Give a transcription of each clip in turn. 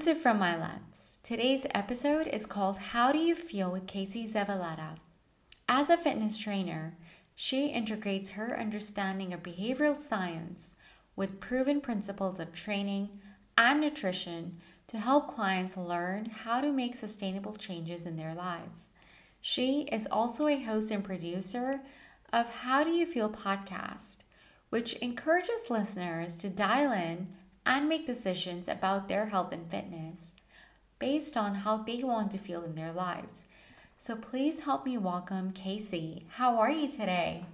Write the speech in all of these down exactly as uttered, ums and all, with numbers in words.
Welcome to From My Lens. Today's episode is called How Do You Feel with Casey Zavaleta. As a fitness trainer, she integrates her understanding of behavioral science with proven principles of training and nutrition to help clients learn how to make sustainable changes in their lives. She is also a host and producer of How Do You Feel podcast, which encourages listeners to dial in and make decisions about their health and fitness based on how they want to feel in their lives. So please help me welcome Casey. How are you today?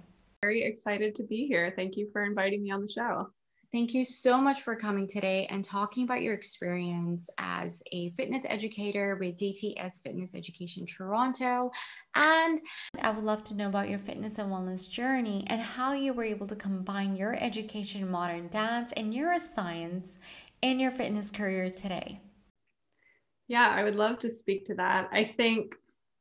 Very excited to be here. Thank you for inviting me on the show. Thank you so much for coming today and talking about your experience as a fitness educator with D T S Fitness Education Toronto. And I would love to know about your fitness and wellness journey and how you were able to combine your education, modern dance, and neuroscience in your fitness career today. Yeah, I would love to speak to that. I think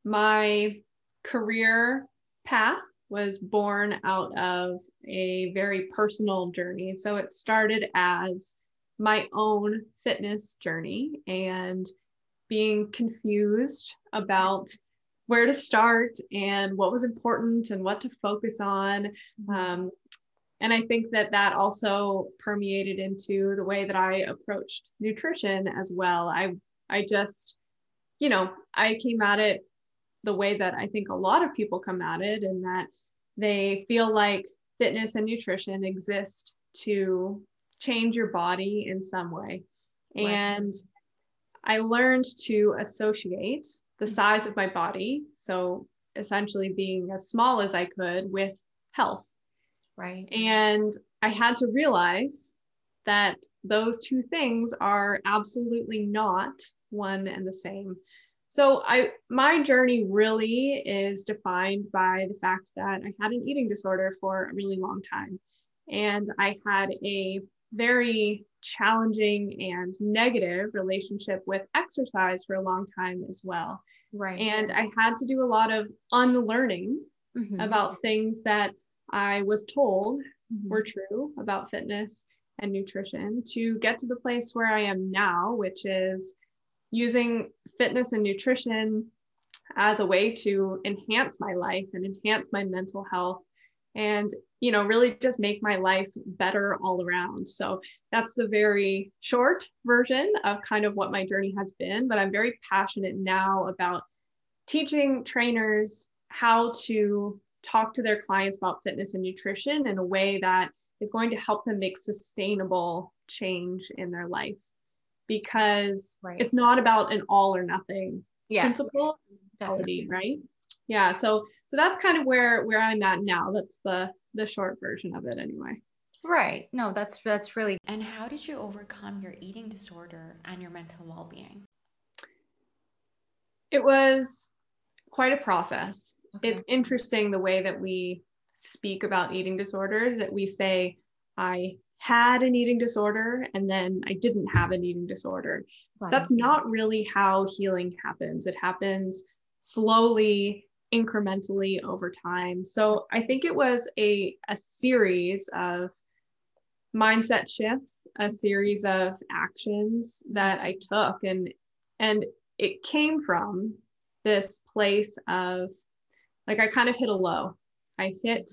my career path was born out of a very personal journey. So it started as my own fitness journey and being confused about where to start and what was important and what to focus on. Um, and I think that that also permeated into the way that I approached nutrition as well. I, I just, you know, I came at it the way that I think a lot of people come at it, and that they feel like fitness and nutrition exist to change your body in some way. Right. And I learned to associate the size of my body, so essentially being as small as I could, with health. Right. And I had to realize that those two things are absolutely not one and the same. So I, my journey really is defined by the fact that I had an eating disorder for a really long time. And I had a very challenging and negative relationship with exercise for a long time as well. Right. And I had to do a lot of unlearning mm-hmm. about things that I was told mm-hmm. were true about fitness and nutrition to get to the place where I am now, which is using fitness and nutrition as a way to enhance my life and enhance my mental health and, you know, really just make my life better all around. So that's the very short version of kind of what my journey has been, but I'm very passionate now about teaching trainers how to talk to their clients about fitness and nutrition in a way that is going to help them make sustainable change in their life. Because right. it's not about an all or nothing yeah. principle, quality, right? Yeah. So, so that's kind of where, where I'm at now. That's the, the short version of it anyway. Right. No, that's, that's really. And how did you overcome your eating disorder and your mental well-being? It was quite a process. Okay. It's interesting the way that we speak about eating disorders, that we say, I had an eating disorder and then I didn't have an eating disorder. Wow. That's not really how healing happens. It happens slowly, incrementally over time. So I think it was a, a series of mindset shifts, a series of actions that I took, and, and it came from this place of like, I kind of hit a low. I hit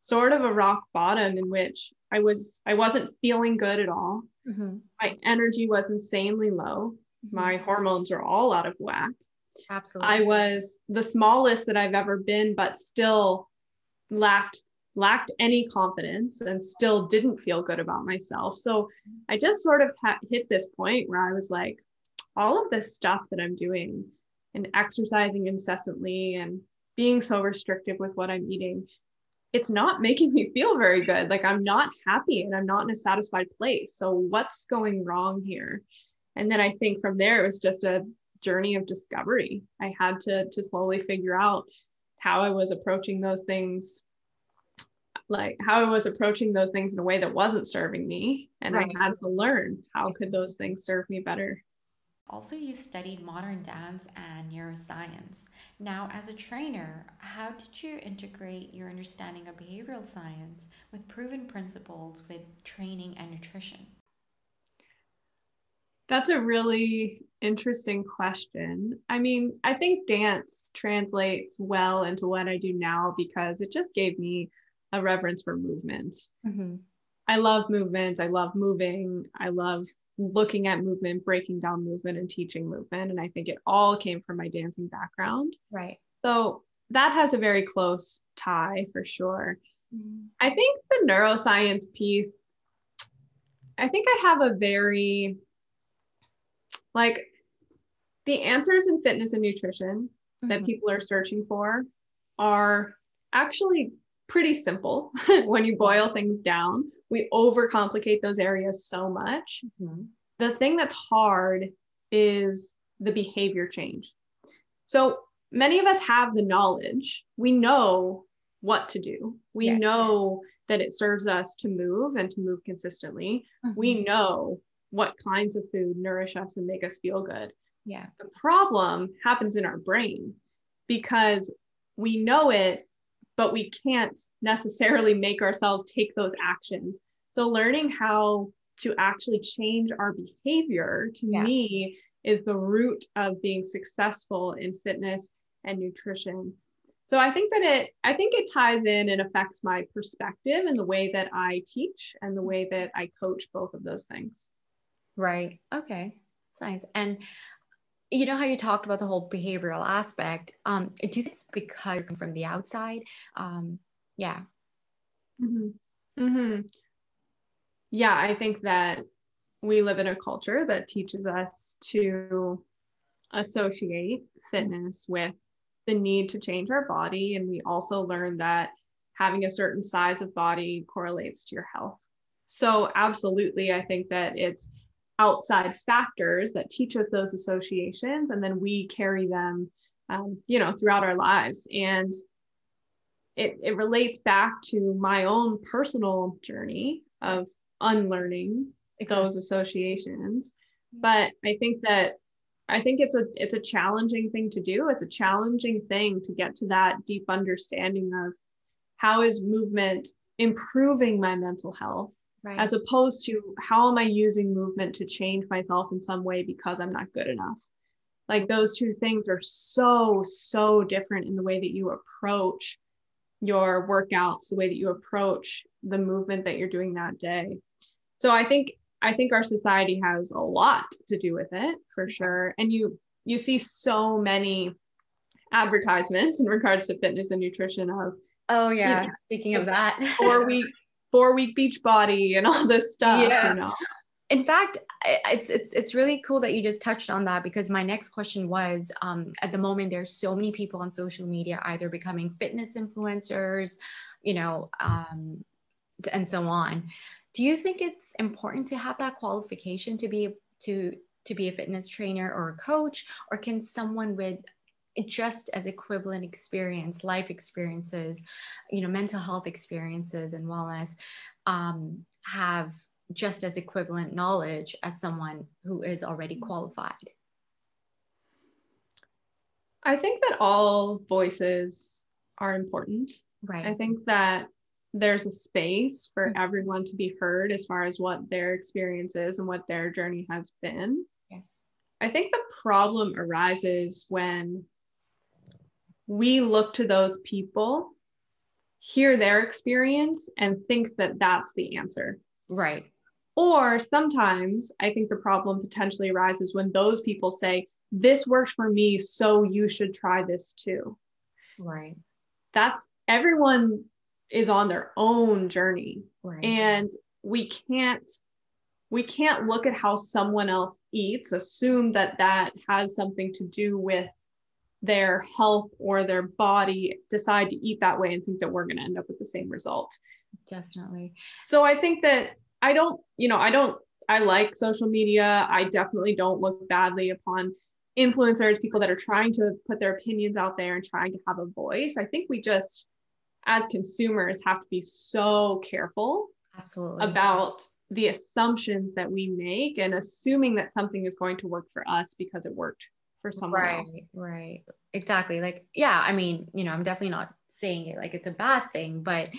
sort of a rock bottom in which I was, I wasn't feeling good at all. Mm-hmm. My energy was insanely low. Mm-hmm. My hormones are all out of whack. Absolutely. I was the smallest that I've ever been, but still lacked, lacked any confidence and still didn't feel good about myself. So I just sort of ha- hit this point where I was like, all of this stuff that I'm doing and exercising incessantly and being so restrictive with what I'm eating, it's not making me feel very good. Like, I'm not happy and I'm not in a satisfied place. So what's going wrong here? And then I think from there, it was just a journey of discovery. I had to, to slowly figure out how I was approaching those things, like how I was approaching those things in a way that wasn't serving me. And right. I had to learn how could those things serve me better. Also, you studied modern dance and neuroscience. Now, as a trainer, how did you integrate your understanding of behavioral science with proven principles with training and nutrition? That's a really interesting question. I mean, I think dance translates well into what I do now because it just gave me a reverence for movement. Mm-hmm. I love movement. I love moving. I love looking at movement, breaking down movement and teaching movement. And I think it all came from my dancing background. Right. So that has a very close tie for sure. Mm-hmm. I think the neuroscience piece, I think I have a very, like, the answers in fitness and nutrition mm-hmm. that people are searching for are actually pretty simple. When you boil things down, we overcomplicate those areas so much. Mm-hmm. The thing that's hard is the behavior change. So many of us have the knowledge. We know what to do. We yes. know that it serves us to move and to move consistently. Mm-hmm. We know what kinds of food nourish us and make us feel good. Yeah. The problem happens in our brain because we know it, but we can't necessarily make ourselves take those actions. So learning how to actually change our behavior, to yeah. me, is the root of being successful in fitness and nutrition. So I think that it, I think it ties in and affects my perspective and the way that I teach and the way that I coach, both of those things. Right. Okay. That's nice. And you know how you talked about the whole behavioral aspect. Um, do you think it's because you're from the outside? Um, yeah. Mm-hmm. Mm-hmm. Yeah. I think that we live in a culture that teaches us to associate fitness with the need to change our body. And we also learn that having a certain size of body correlates to your health. So absolutely. I think that it's outside factors that teach us those associations, and then we carry them, um, you know, throughout our lives. And it, it relates back to my own personal journey of unlearning exactly. those associations. But I think that, I think it's a, it's a challenging thing to do. It's a challenging thing to get to that deep understanding of how is movement improving my mental health. Right. As opposed to how am I using movement to change myself in some way because I'm not good enough? Like, those two things are so, so different in the way that you approach your workouts, the way that you approach the movement that you're doing that day. So I think, I think our society has a lot to do with it for sure. And you, you see so many advertisements in regards to fitness and nutrition of, oh yeah, you know, speaking of that, or we, four-week beach body and all this stuff. Yeah. You know? In fact, it's it's it's really cool that you just touched on that, because my next question was, um, at the moment, there's so many people on social media either becoming fitness influencers, you know, um, and so on. Do you think it's important to have that qualification to be to to be a fitness trainer or a coach, or can someone with just as equivalent experience, life experiences, you know, mental health experiences and wellness, um, have just as equivalent knowledge as someone who is already qualified? I think that all voices are important. Right. I think that there's a space for mm-hmm. everyone to be heard as far as what their experience is and what their journey has been. Yes. I think the problem arises when we look to those people, hear their experience, and think that that's the answer. Right. Or sometimes I think the problem potentially arises when those people say, this worked for me, so you should try this too. Right. That's, everyone is on their own journey. Right. And we can't, we can't look at how someone else eats, assume that that has something to do with their health or their body, decide to eat that way and think that we're going to end up with the same result. Definitely. So I think that I don't, you know, I don't, I like social media. I definitely don't look badly upon influencers, people that are trying to put their opinions out there and trying to have a voice. I think we just, as consumers, have to be so careful Absolutely. about the assumptions that we make and assuming that something is going to work for us because it worked for someone right, else. Right. Exactly. Like, yeah, I mean, you know, I'm definitely not saying it like it's a bad thing, but,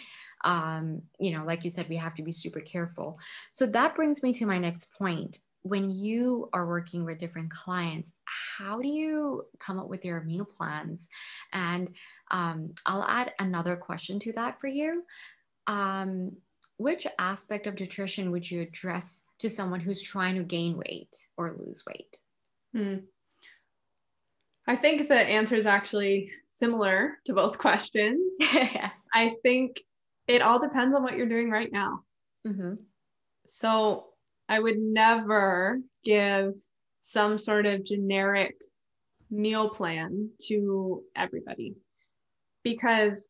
um, you know, like you said, we have to be super careful. So that brings me to my next point. when you are working with different clients, how do you come up with your meal plans? And um, I'll add another question to that for you. Um, which aspect of nutrition would you address to someone who's trying to gain weight or lose weight? Hmm. I think the answer is actually similar to both questions. Yeah. I think it all depends on what you're doing right now. Mm-hmm. So I would never give some sort of generic meal plan to everybody, because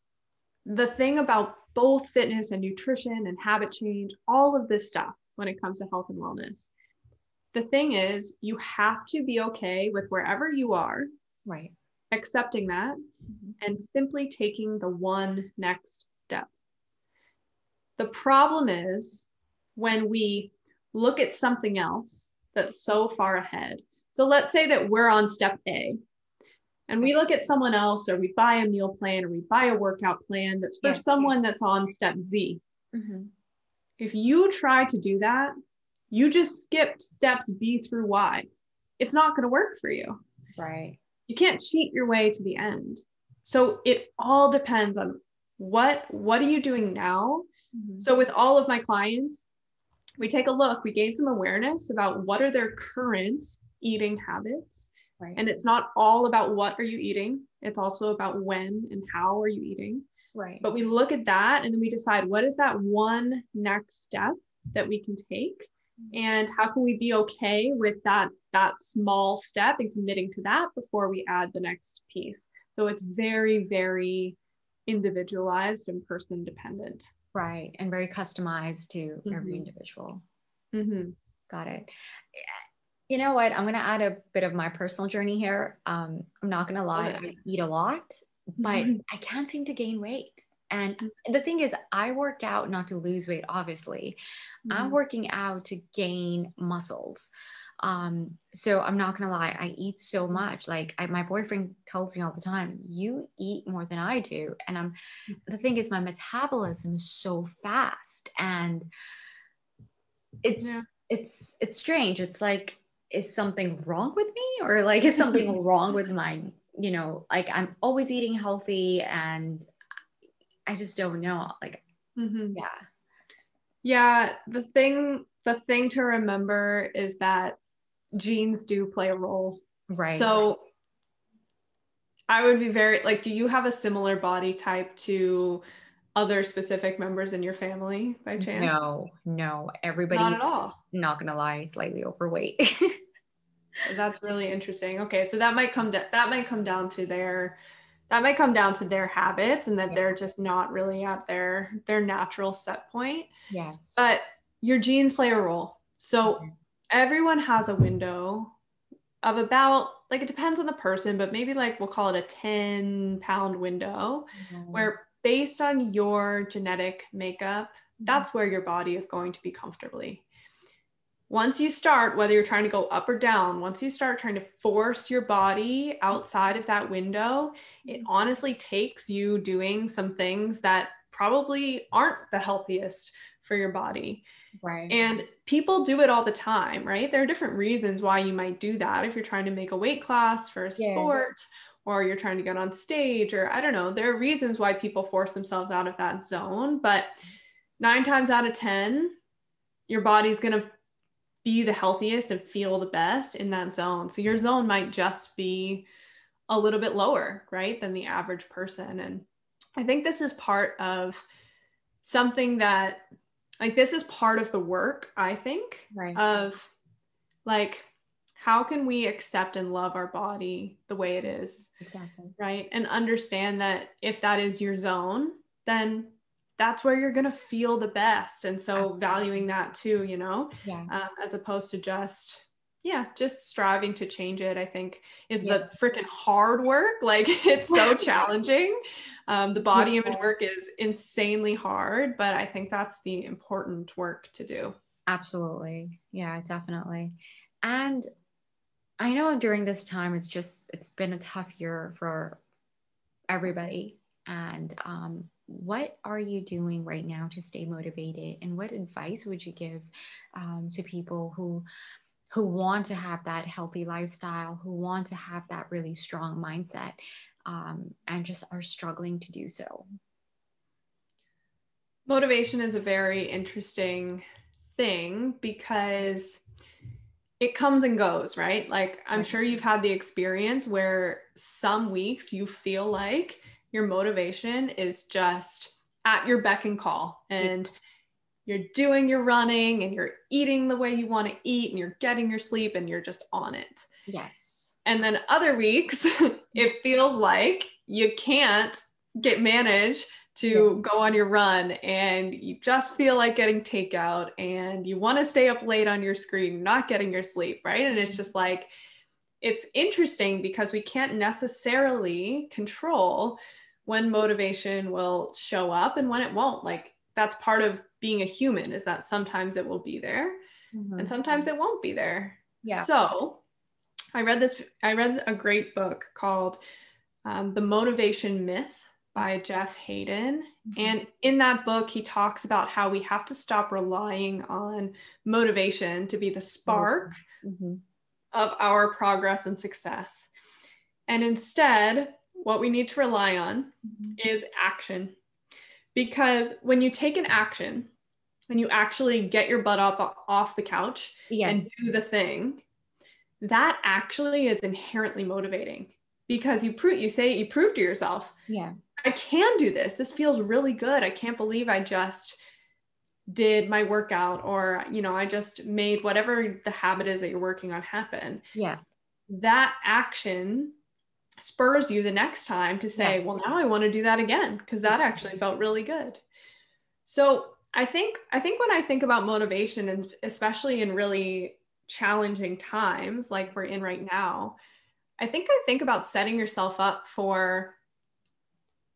the thing about both fitness and nutrition and habit change, all of this stuff when it comes to health and wellness, the thing is you have to be okay with wherever you are, right? Accepting that, mm-hmm. and simply taking the one next step. The problem is when we look at something else that's so far ahead. So let's say that we're on step A and we look at someone else, or we buy a meal plan, or we buy a workout plan that's for yeah, someone yeah. that's on step Z. Mm-hmm. If you try to do that, you just skipped steps B through Y. It's not going to work for you. Right. You can't cheat your way to the end. So it all depends on what, what are you doing now? Mm-hmm. So with all of my clients, we take a look, we gain some awareness about what are their current eating habits. Right. And it's not all about what are you eating. It's also about when and how are you eating. Right. But we look at that and then we decide what is that one next step that we can take, mm-hmm. and how can we be okay with that, that small step and committing to that before we add the next piece. So it's very, very individualized and person dependent. Right. And very customized to mm-hmm. every individual. Mm-hmm. Got it. You know what? I'm going to add a bit of my personal journey here. Um, I'm not going to lie. Okay. I eat a lot, but mm-hmm. I can't seem to gain weight. And mm-hmm. the thing is, I work out not to lose weight, obviously. Mm-hmm. I'm working out to gain muscles. Um, so I'm not going to lie. I eat so much. Like I, my boyfriend tells me all the time, you eat more than I do. And I'm, the thing is, my metabolism is so fast, and it's, yeah. it's, it's strange. It's like, is something wrong with me, or like is something wrong with my, you know, like I'm always eating healthy and I just don't know. Like, mm-hmm. yeah. Yeah. The thing, the thing to remember is that genes do play a role. Right. So I would be very like, do you have a similar body type to other specific members in your family by chance? No, no, everybody, not at all. Not gonna lie, slightly overweight. That's really interesting. Okay, so that might come that that might come down to their that might come down to their habits, and that yeah. they're just not really at their their natural set point. Yes, but your genes play a role. So yeah. everyone has a window of about, like, it depends on the person, but maybe like we'll call it a ten pound window, yeah. where based on your genetic makeup, that's where your body is going to be comfortably. Once you start, whether you're trying to go up or down, once you start trying to force your body outside of that window, it honestly takes you doing some things that probably aren't the healthiest for your body. Right. And people do it all the time, right? There are different reasons why you might do that. If you're trying to make a weight class for a yeah. sport, or you're trying to get on stage, or I don't know, there are reasons why people force themselves out of that zone, but nine times out of ten, your body's going to be the healthiest and feel the best in that zone. So your zone might just be a little bit lower, right, than the average person. And I think this is part of something that, like, this is part of the work, I think, right. of like, how can we accept and love our body the way it is? Exactly. Right. And understand that if that is your zone, then that's where you're going to feel the best. And so Absolutely. Valuing that too, you know, yeah. um, as opposed to just, yeah, just striving to change it, I think is yeah. the freaking hard work. Like, it's so challenging. Um, the body yeah. image work is insanely hard, but I think that's the important work to do. Absolutely. Yeah, definitely. And I know during this time, it's just, it's been a tough year for everybody. And um, what are you doing right now to stay motivated? And what advice would you give um, to people who who want to have that healthy lifestyle, who want to have that really strong mindset, um, and just are struggling to do so. Motivation is a very interesting thing because it comes and goes, right? Like, I'm sure you've had the experience where some weeks you feel like your motivation is just at your beck and call, and you're doing your running and you're eating the way you want to eat and you're getting your sleep and you're just on it. Yes. And then other weeks, it feels like you can't get manage to go on your run, and you just feel like getting takeout and you want to stay up late on your screen, not getting your sleep, right? And it's just like, it's interesting because we can't necessarily control when motivation will show up and when it won't. Like, that's part of being a human, is that sometimes it will be there mm-hmm. and sometimes it won't be there. Yeah. So I read this, I read a great book called um, The Motivation Myth by Jeff Hayden. Mm-hmm. And in that book, he talks about how we have to stop relying on motivation to be the spark mm-hmm. of our progress and success. And instead, what we need to rely on mm-hmm. is action. Because when you take an action, when you actually get your butt up off the couch yes. and do the thing, that actually is inherently motivating, because you prove, you say, you prove to yourself, yeah, I can do this. This feels really good. I can't believe I just did my workout, or, you know, I just made whatever the habit is that you're working on happen. Yeah. That action spurs you the next time to say, yeah. well, now I want to do that again, because that actually felt really good. So I think, I think when I think about motivation, and especially in really challenging times like we're in right now, I think I think about setting yourself up for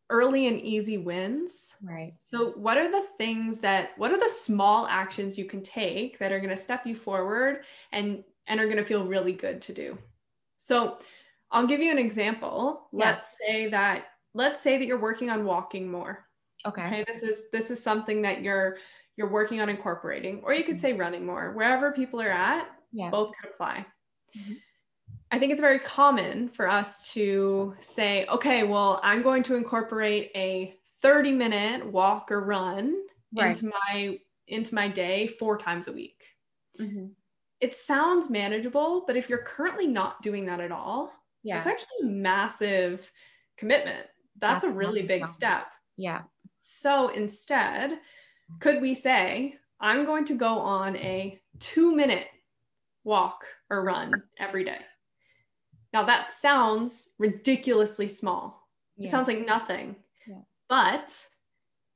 early and easy wins. Right. So what are the things that, what are the small actions you can take that are going to step you forward and, and are going to feel really good to do? So I'll give you an example. Yeah. Let's say that, let's say that you're working on walking more. Okay. Okay. This is, this is something that you're, you're working on incorporating, or you could mm-hmm. say running more, wherever people are at, yeah. both could apply. Mm-hmm. I think it's very common for us to say, okay, well, I'm going to incorporate a thirty minute walk or run right. into my, into my day four times a week. Mm-hmm. It sounds manageable, but if you're currently not doing that at all, yeah. it's actually a massive commitment. That's, That's a really big problem. step. Yeah. So instead, could we say, I'm going to go on a two minute walk or run every day? Now that sounds ridiculously small. Yeah. It sounds like nothing, yeah. but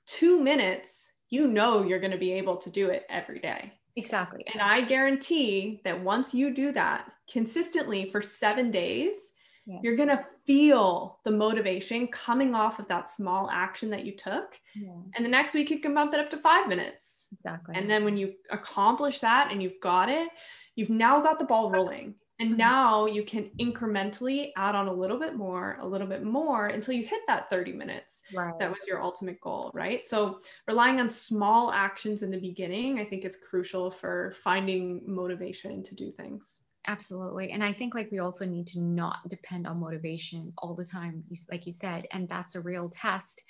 two minutes, you know, you're going to be able to do it every day. Exactly. And I guarantee that once you do that consistently for seven days, yes. you're going to feel the motivation coming off of that small action that you took. Yeah. And the next week you can bump it up to five minutes. Exactly. And then when you accomplish that and you've got it, you've now got the ball rolling. And mm-hmm. now you can incrementally add on a little bit more, a little bit more until you hit that thirty minutes. Right. That was your ultimate goal, right? So relying on small actions in the beginning, I think, is crucial for finding motivation to do things. Absolutely. And I think, like, we also need to not depend on motivation all the time, like you said, and that's a real test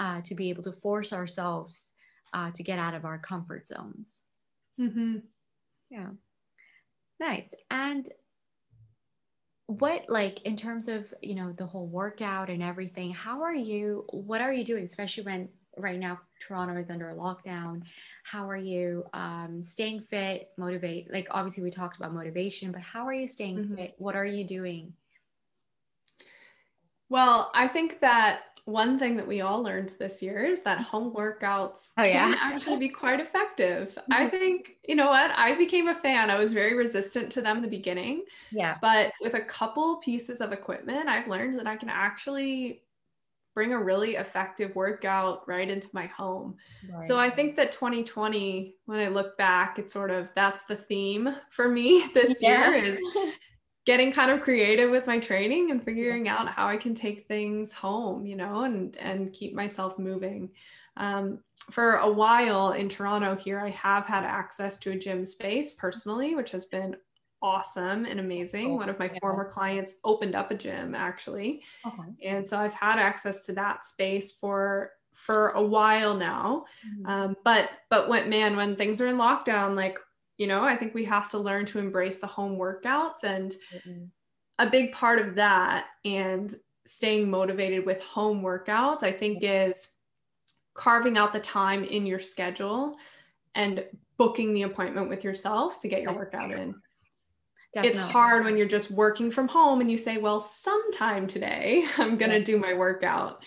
uh, to be able to force ourselves uh, to get out of our comfort zones. Mm-hmm. Yeah. Nice. And what, like, in terms of, you know, the whole workout and everything, how are you, what are you doing, especially when right now Toronto is under a lockdown? How are you um, staying fit, motivate? Like, obviously we talked about motivation, but how are you staying mm-hmm. fit? What are you doing? Well, I think that one thing that we all learned this year is that home workouts oh, yeah. can actually be quite effective. Mm-hmm. I think, you know what, I became a fan. I was very resistant to them in the beginning. Yeah. But with a couple pieces of equipment, I've learned that I can actually bring a really effective workout right into my home. Right. So I think that twenty twenty, when I look back, it's sort of, that's the theme for me this yeah. year is getting kind of creative with my training and figuring out how I can take things home, you know, and, and keep myself moving. Um, for a while in Toronto here, I have had access to a gym space personally, which has been awesome and amazing. Oh, one of my yeah. former clients opened up a gym actually. Uh-huh. And so I've had access to that space for, for a while now. Mm-hmm. Um, but, but when, man, when things are in lockdown, like, you know, I think we have to learn to embrace the home workouts, and mm-hmm. a big part of that and staying motivated with home workouts, I think mm-hmm. is carving out the time in your schedule and booking the appointment with yourself to get your workout in. Definitely. It's hard when you're just working from home and you say, well, sometime today I'm going to yeah. do my workout.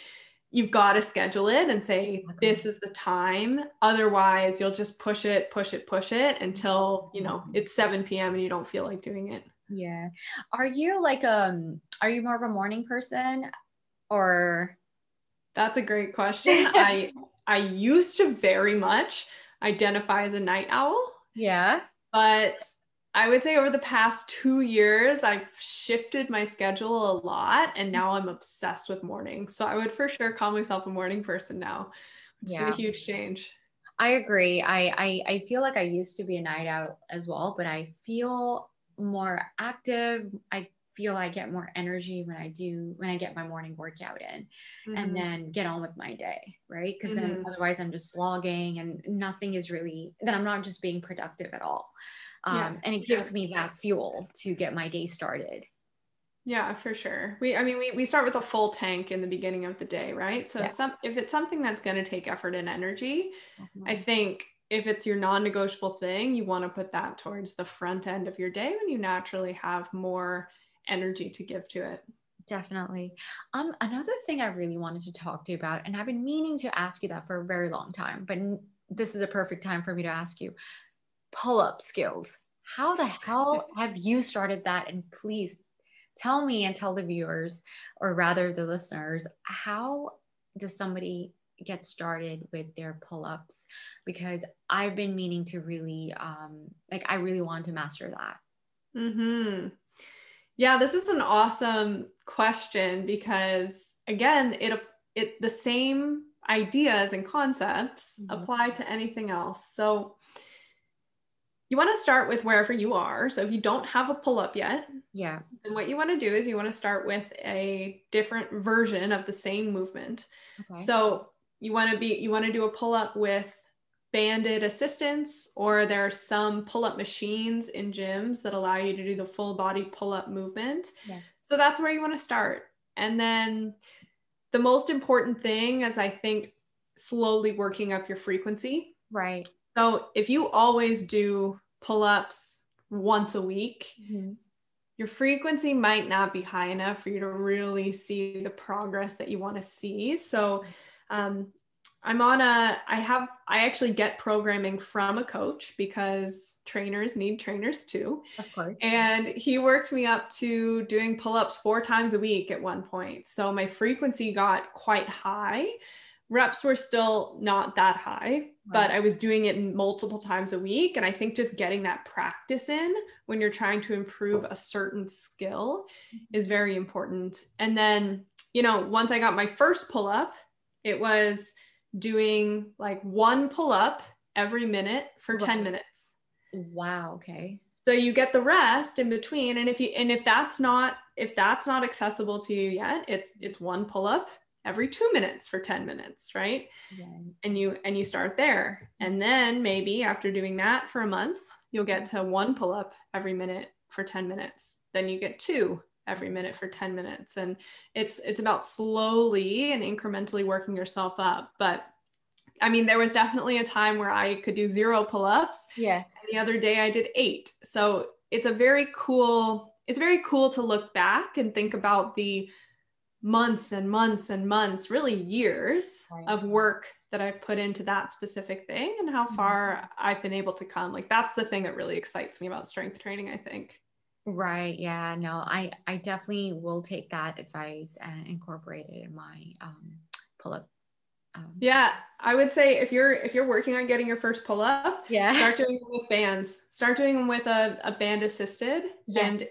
You've got to schedule it and say, this is the time. Otherwise you'll just push it, push it, push it until, you know, it's seven p.m. and you don't feel like doing it. Yeah. Are you like, um, are you more of a morning person or? That's a great question. I, I used to very much identify as a night owl. Yeah. But I would say over the past two years, I've shifted my schedule a lot, and now I'm obsessed with mornings. So I would for sure call myself a morning person now. It's yeah. been a huge change. I agree. I, I, I feel like I used to be a night out as well, but I feel more active. I feel I get more energy when I do, when I get my morning workout in mm-hmm. and then get on with my day. Right. Cause mm-hmm. then otherwise I'm just slogging and nothing is really, then I'm not just being productive at all. Um, yeah. And it gives yeah. me that fuel to get my day started. Yeah, for sure. We, I mean, we, we start with a full tank in the beginning of the day. Right. So yeah. if some, if it's something that's going to take effort and energy, mm-hmm. I think if it's your non-negotiable thing, you want to put that towards the front end of your day when you naturally have more energy to give to it. Definitely. Um, another thing I really wanted to talk to you about, and I've been meaning to ask you that for a very long time, but this is a perfect time for me to ask you, pull-up skills. How the hell have you started that? And please tell me and tell the viewers, or rather the listeners, how does somebody get started with their pull-ups? Because I've been meaning to really, um, like I really want to master that. Mm-hmm. Yeah, this is an awesome question because again, it, it the same ideas and concepts mm-hmm. apply to anything else. So you want to start with wherever you are. So if you don't have a pull-up yet, yeah. then what you want to do is you want to start with a different version of the same movement. Okay. So you want to be, you want to do a pull-up with banded assistance, or there are some pull-up machines in gyms that allow you to do the full body pull-up movement. Yes. So that's where you want to start. And then the most important thing is, I think, slowly working up your frequency. Right. So if you always do pull-ups once a week, mm-hmm. your frequency might not be high enough for you to really see the progress that you want to see. So, um, I'm on a, I have, I actually get programming from a coach because trainers need trainers too. Of course. And he worked me up to doing pull-ups four times a week at one point. So my frequency got quite high. Reps were still not that high, right. but I was doing it multiple times a week. And I think just getting that practice in when you're trying to improve a certain skill mm-hmm. is very important. And then, you know, once I got my first pull-up, it was doing like one pull-up every minute for ten minutes. Wow. Okay. So you get the rest in between. And if you, and if that's not, if that's not accessible to you yet, it's, it's one pull-up every two minutes for ten minutes. Right. Yeah. And you, and you start there. And then maybe after doing that for a month, you'll get to one pull-up every minute for ten minutes. Then you get two every minute for ten minutes. And it's, it's about slowly and incrementally working yourself up. But I mean, there was definitely a time where I could do zero pull-ups. Yes. And the other day I did eight. So it's a very cool, it's very cool to look back and think about the months and months and months, really years right. of work that I put into that specific thing and how far mm-hmm. I've been able to come. Like that's the thing that really excites me about strength training, I think. Right. Yeah, no, I, I definitely will take that advice and incorporate it in my, um, pull-up. Um, yeah. I would say if you're, if you're working on getting your first pull-up, yeah. start doing it with bands, start doing them with a, a band assisted yes. and,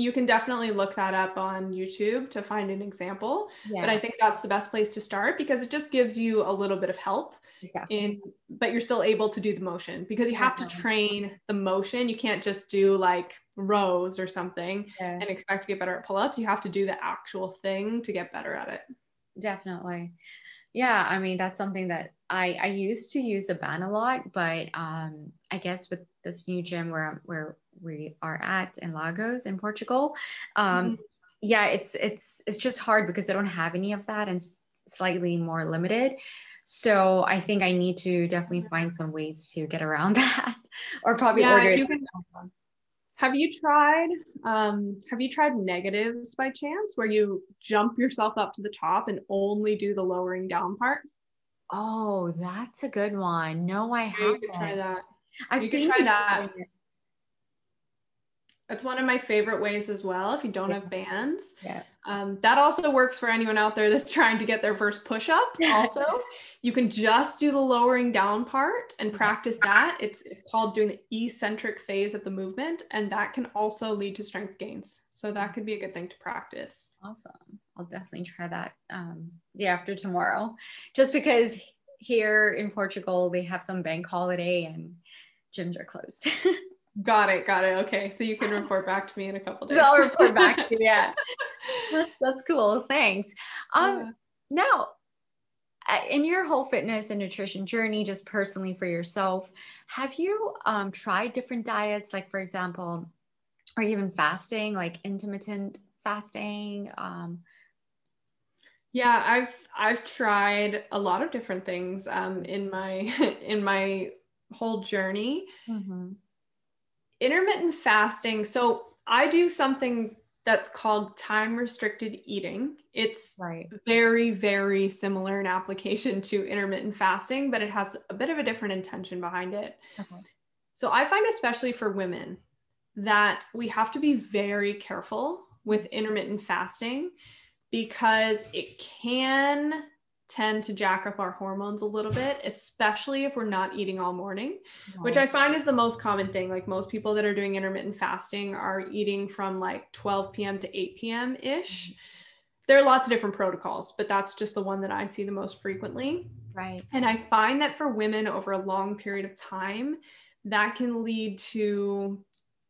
you can definitely look that up on YouTube to find an example. Yeah. But I think that's the best place to start, because it just gives you a little bit of help. Exactly. in, but you're still able to do the motion, because you have Definitely. to train the motion. You can't just do like rows or something yeah. and expect to get better at pull-ups. You have to do the actual thing to get better at it. Definitely. Yeah. I mean, that's something that I, I used to use a band a lot, but um, I guess with this new gym where, where we are at in Lagos in Portugal, um, mm-hmm. yeah, it's, it's, it's just hard because I don't have any of that and slightly more limited. So I think I need to definitely find some ways to get around that, or probably yeah, order it. Can, have you tried, um, have you tried negatives by chance, where you jump yourself up to the top and only do the lowering down part? Oh, that's a good one. No, I haven't. You could try that. I've you seen could try that. That's one of my favorite ways as well. If you don't yeah. have bands, yeah. um, that also works for anyone out there that's trying to get their first push-up. Also, you can just do the lowering down part and practice that. It's, it's called doing the eccentric phase of the movement, and that can also lead to strength gains. So that could be a good thing to practice. Awesome. I'll definitely try that um, day after tomorrow, just because here in Portugal, they have some bank holiday and gyms are closed. Got it. Got it. Okay. So you can report back to me in a couple of days. I'll report back to you. Yeah. That's, that's cool. Thanks. Um, yeah. Now, in your whole fitness and nutrition journey, just personally for yourself, have you um, tried different diets? Like, for example, or even fasting, like intermittent fasting? Um, yeah, I've, I've tried a lot of different things um, in my, in my whole journey. Mm-hmm. Intermittent fasting. So I do something that's called time restricted eating. It's right. very, very similar in application to intermittent fasting, but it has a bit of a different intention behind it. Okay. So I find, especially for women, that we have to be very careful with intermittent fasting, because it can tend to jack up our hormones a little bit, especially if we're not eating all morning, wow. which I find is the most common thing. Like, most people that are doing intermittent fasting are eating from like twelve p m to eight p m ish. Mm-hmm. There are lots of different protocols, but that's just the one that I see the most frequently. Right. And I find that for women over a long period of time, that can lead to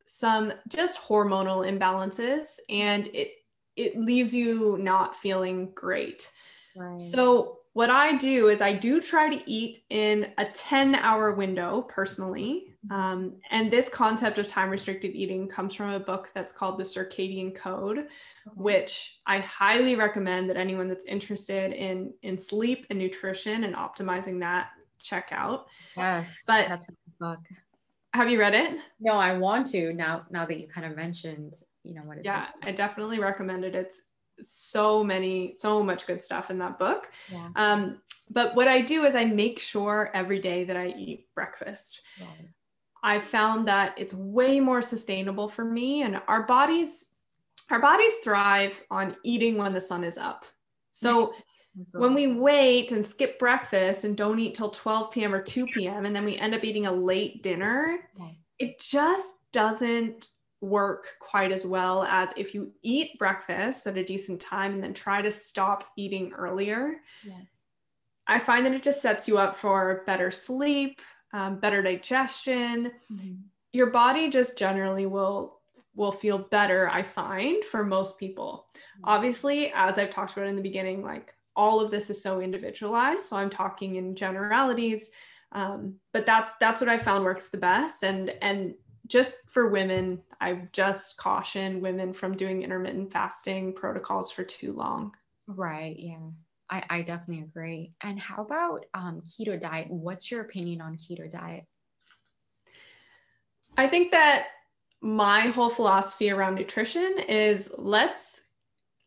some just hormonal imbalances, and it, it leaves you not feeling great. Right. So what I do is I do try to eat in a ten hour window personally. Um, and this concept of time restricted eating comes from a book that's called The Circadian Code, okay. which I highly recommend that anyone that's interested in, in sleep and nutrition and optimizing that check out. Yes. But that's this book. Have you read it? No, I want to now, now that you kind of mentioned, you know, what it's Yeah, like. I definitely recommend it. It's so many, so much good stuff in that book. Yeah. Um, but what I do is I make sure every day that I eat breakfast. Yeah. I found that it's way more sustainable for me, and our bodies, our bodies thrive on eating when the sun is up. So when we wait and skip breakfast and don't eat till twelve p m or two p m, and then we end up eating a late dinner, yes. it just doesn't work quite as well as if you eat breakfast at a decent time and then try to stop eating earlier. Yeah. I find that it just sets you up for better sleep, um, better digestion. Mm-hmm. Your body just generally will will feel better, I find, for most people. Mm-hmm. Obviously, as I've talked about in the beginning, like, all of this is so individualized, so I'm talking in generalities, um, but that's that's what I found works the best. And and just for women, I just caution women from doing intermittent fasting protocols for too long. Right. Yeah, I, I definitely agree. And how about um, keto diet? What's your opinion on keto diet? I think that my whole philosophy around nutrition is let's,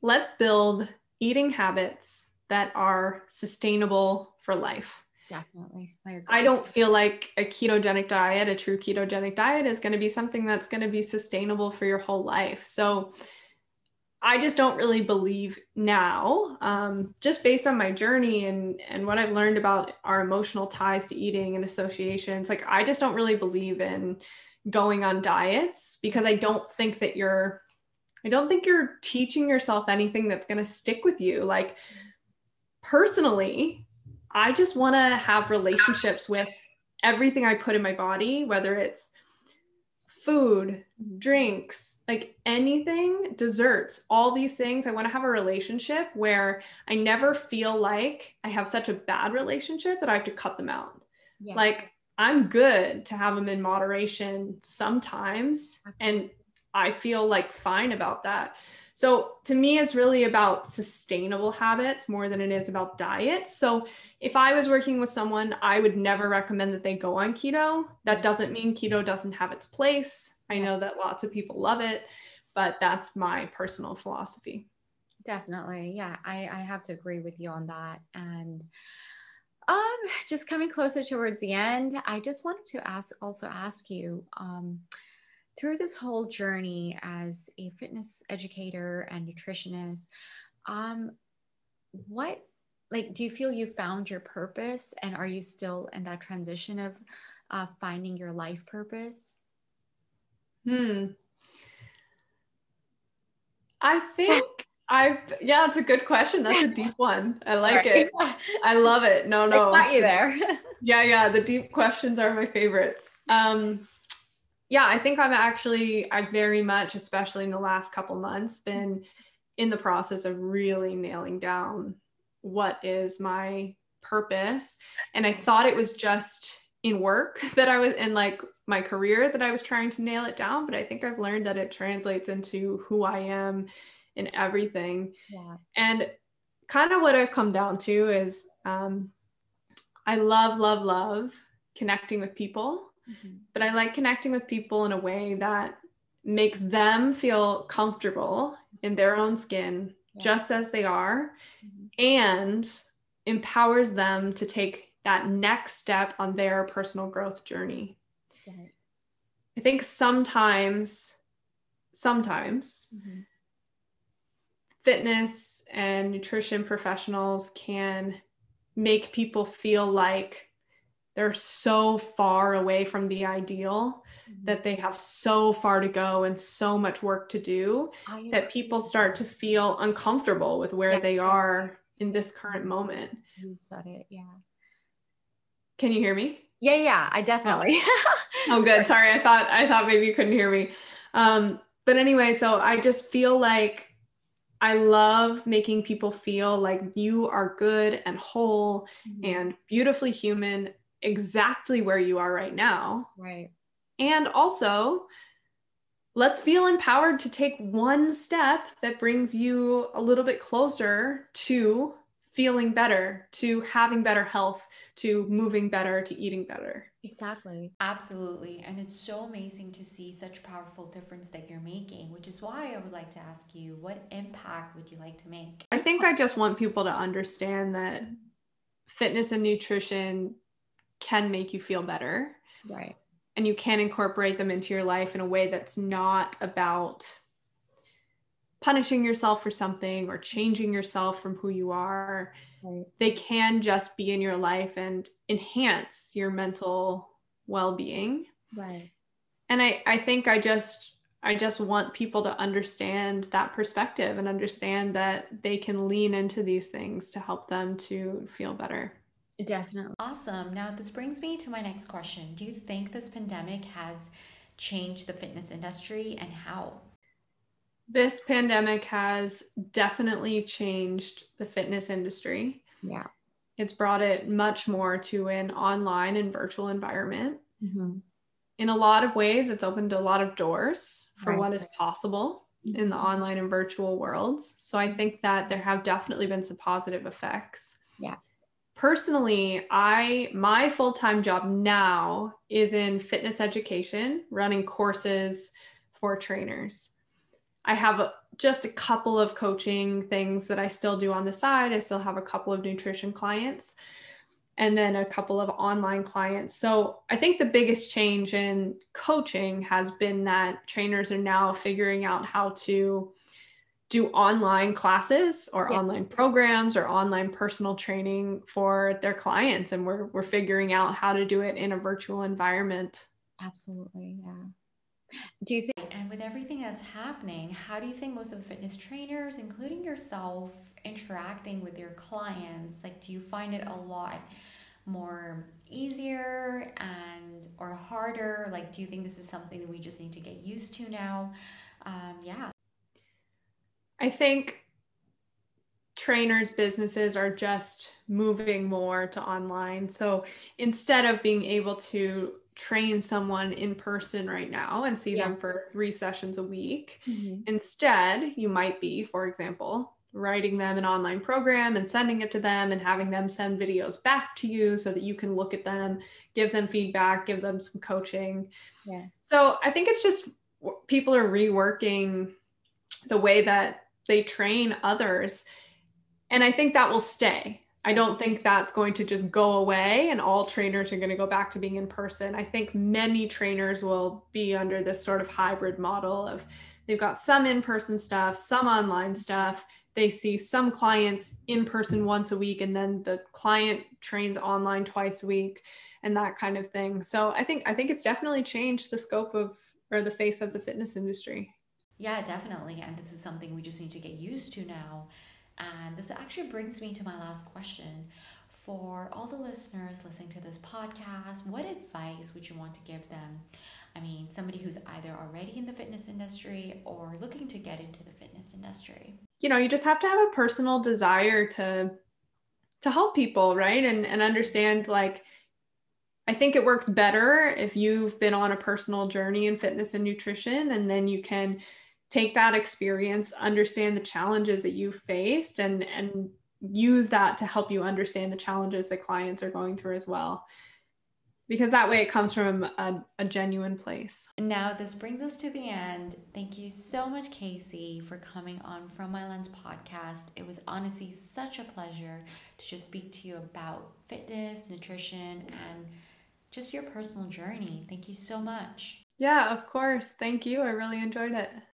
let's build eating habits that are sustainable for life. Definitely. I agree. I don't feel like a ketogenic diet, a true ketogenic diet, is going to be something that's going to be sustainable for your whole life. So I just don't really believe now, um, just based on my journey and, and what I've learned about our emotional ties to eating and associations. Like, I just don't really believe in going on diets, because I don't think that you're I don't think you're teaching yourself anything that's going to stick with you. Like, personally, I just want to have relationships with everything I put in my body, whether it's food, drinks, like anything, desserts, all these things. I want to have a relationship where I never feel like I have such a bad relationship that I have to cut them out. Yeah. Like, I'm good to have them in moderation sometimes. And I feel like fine about that. So to me, it's really about sustainable habits more than it is about diet. So if I was working with someone, I would never recommend that they go on keto. That doesn't mean keto doesn't have its place. I know that lots of people love it, but that's my personal philosophy. Definitely. Yeah. I, I have to agree with you on that. And um, just coming closer towards the end, I just wanted to ask, also ask you, um, through this whole journey as a fitness educator and nutritionist, um, what, like, do you feel you found your purpose, and are you still in that transition of uh, finding your life purpose? Hmm. I think I've, yeah, it's a good question. That's a deep one. I like right. it. I love it. No, no. I got you there. yeah. Yeah. The deep questions are my favorites. Um, Yeah, I think I'm actually, I've very much, especially in the last couple months, been in the process of really nailing down what is my purpose. And I thought it was just in work that I was in, like my career, that I was trying to nail it down. But I think I've learned that it translates into who I am in everything. Yeah. And kind of what I've come down to is um, I love, love, love connecting with people. Mm-hmm. But I like connecting with people in a way that makes them feel comfortable in their own skin, yeah. just as they are, mm-hmm. and empowers them to take that next step on their personal growth journey. Yeah. I think sometimes, sometimes mm-hmm. fitness and nutrition professionals can make people feel like they're so far away from the ideal, mm-hmm. that they have so far to go and so much work to do, I, that people start to feel uncomfortable with where yeah. they are in this current moment. You said it, yeah. Can you hear me? Yeah, yeah, I definitely. Oh, good. Sorry, I thought I thought maybe you couldn't hear me. Um, but anyway, so I just feel like I love making people feel like you are good and whole, mm-hmm. and beautifully human, exactly where you are right now. Right. And also, let's feel empowered to take one step that brings you a little bit closer to feeling better, to having better health, to moving better, to eating better. Exactly. Absolutely. And it's so amazing to see such powerful difference that you're making, which is why I would like to ask you, what impact would you like to make? I think I just want people to understand that fitness and nutrition can make you feel better. Right. And you can incorporate them into your life in a way that's not about punishing yourself for something or changing yourself from who you are. Right. They can just be in your life and enhance your mental well-being. Right. And I, I think I just, I just want people to understand that perspective and understand that they can lean into these things to help them to feel better. Definitely. Awesome. Now, this brings me to my next question. Do you think this pandemic has changed the fitness industry, and how? This pandemic has definitely changed the fitness industry. Yeah. It's brought it much more to an online and virtual environment. Mm-hmm. In a lot of ways, it's opened a lot of doors for right. what is possible mm-hmm. in the online and virtual worlds. So I think that there have definitely been some positive effects. Yeah. Personally, I, my full-time job now is in fitness education, running courses for trainers. I have a, just a couple of coaching things that I still do on the side. I still have a couple of nutrition clients and then a couple of online clients. So I think the biggest change in coaching has been that trainers are now figuring out how to do online classes or yeah. online programs or online personal training for their clients. And we're, we're figuring out how to do it in a virtual environment. Absolutely. Yeah. Do you think, and with everything that's happening, how do you think most of the fitness trainers, including yourself, interacting with your clients, like, do you find it a lot more easier and or harder? Like, do you think this is something that we just need to get used to now? Um, yeah. I think trainers, businesses are just moving more to online. So instead of being able to train someone in person right now and see yeah. them for three sessions a week, mm-hmm. instead you might be, for example, writing them an online program and sending it to them and having them send videos back to you so that you can look at them, give them feedback, give them some coaching. Yeah. So I think it's just people are reworking the way that they train others. And I think that will stay. I don't think that's going to just go away and all trainers are going to go back to being in person. I think many trainers will be under this sort of hybrid model of they've got some in-person stuff, some online stuff. They see some clients in person once a week, and then the client trains online twice a week and that kind of thing. So I think, I think it's definitely changed the scope of, or the face of the fitness industry. Yeah, definitely. And this is something we just need to get used to now. And this actually brings me to my last question. For all the listeners listening to this podcast, what advice would you want to give them? I mean, somebody who's either already in the fitness industry or looking to get into the fitness industry. You know, you just have to have a personal desire to to help people, right? And and understand, like, I think it works better if you've been on a personal journey in fitness and nutrition, and then you can take that experience, understand the challenges that you've faced, and, and use that to help you understand the challenges that clients are going through as well. Because that way it comes from a, a genuine place. Now, this brings us to the end. Thank you so much, Casey, for coming on From My Lens podcast. It was honestly such a pleasure to just speak to you about fitness, nutrition, and just your personal journey. Thank you so much. Yeah, of course. Thank you. I really enjoyed it.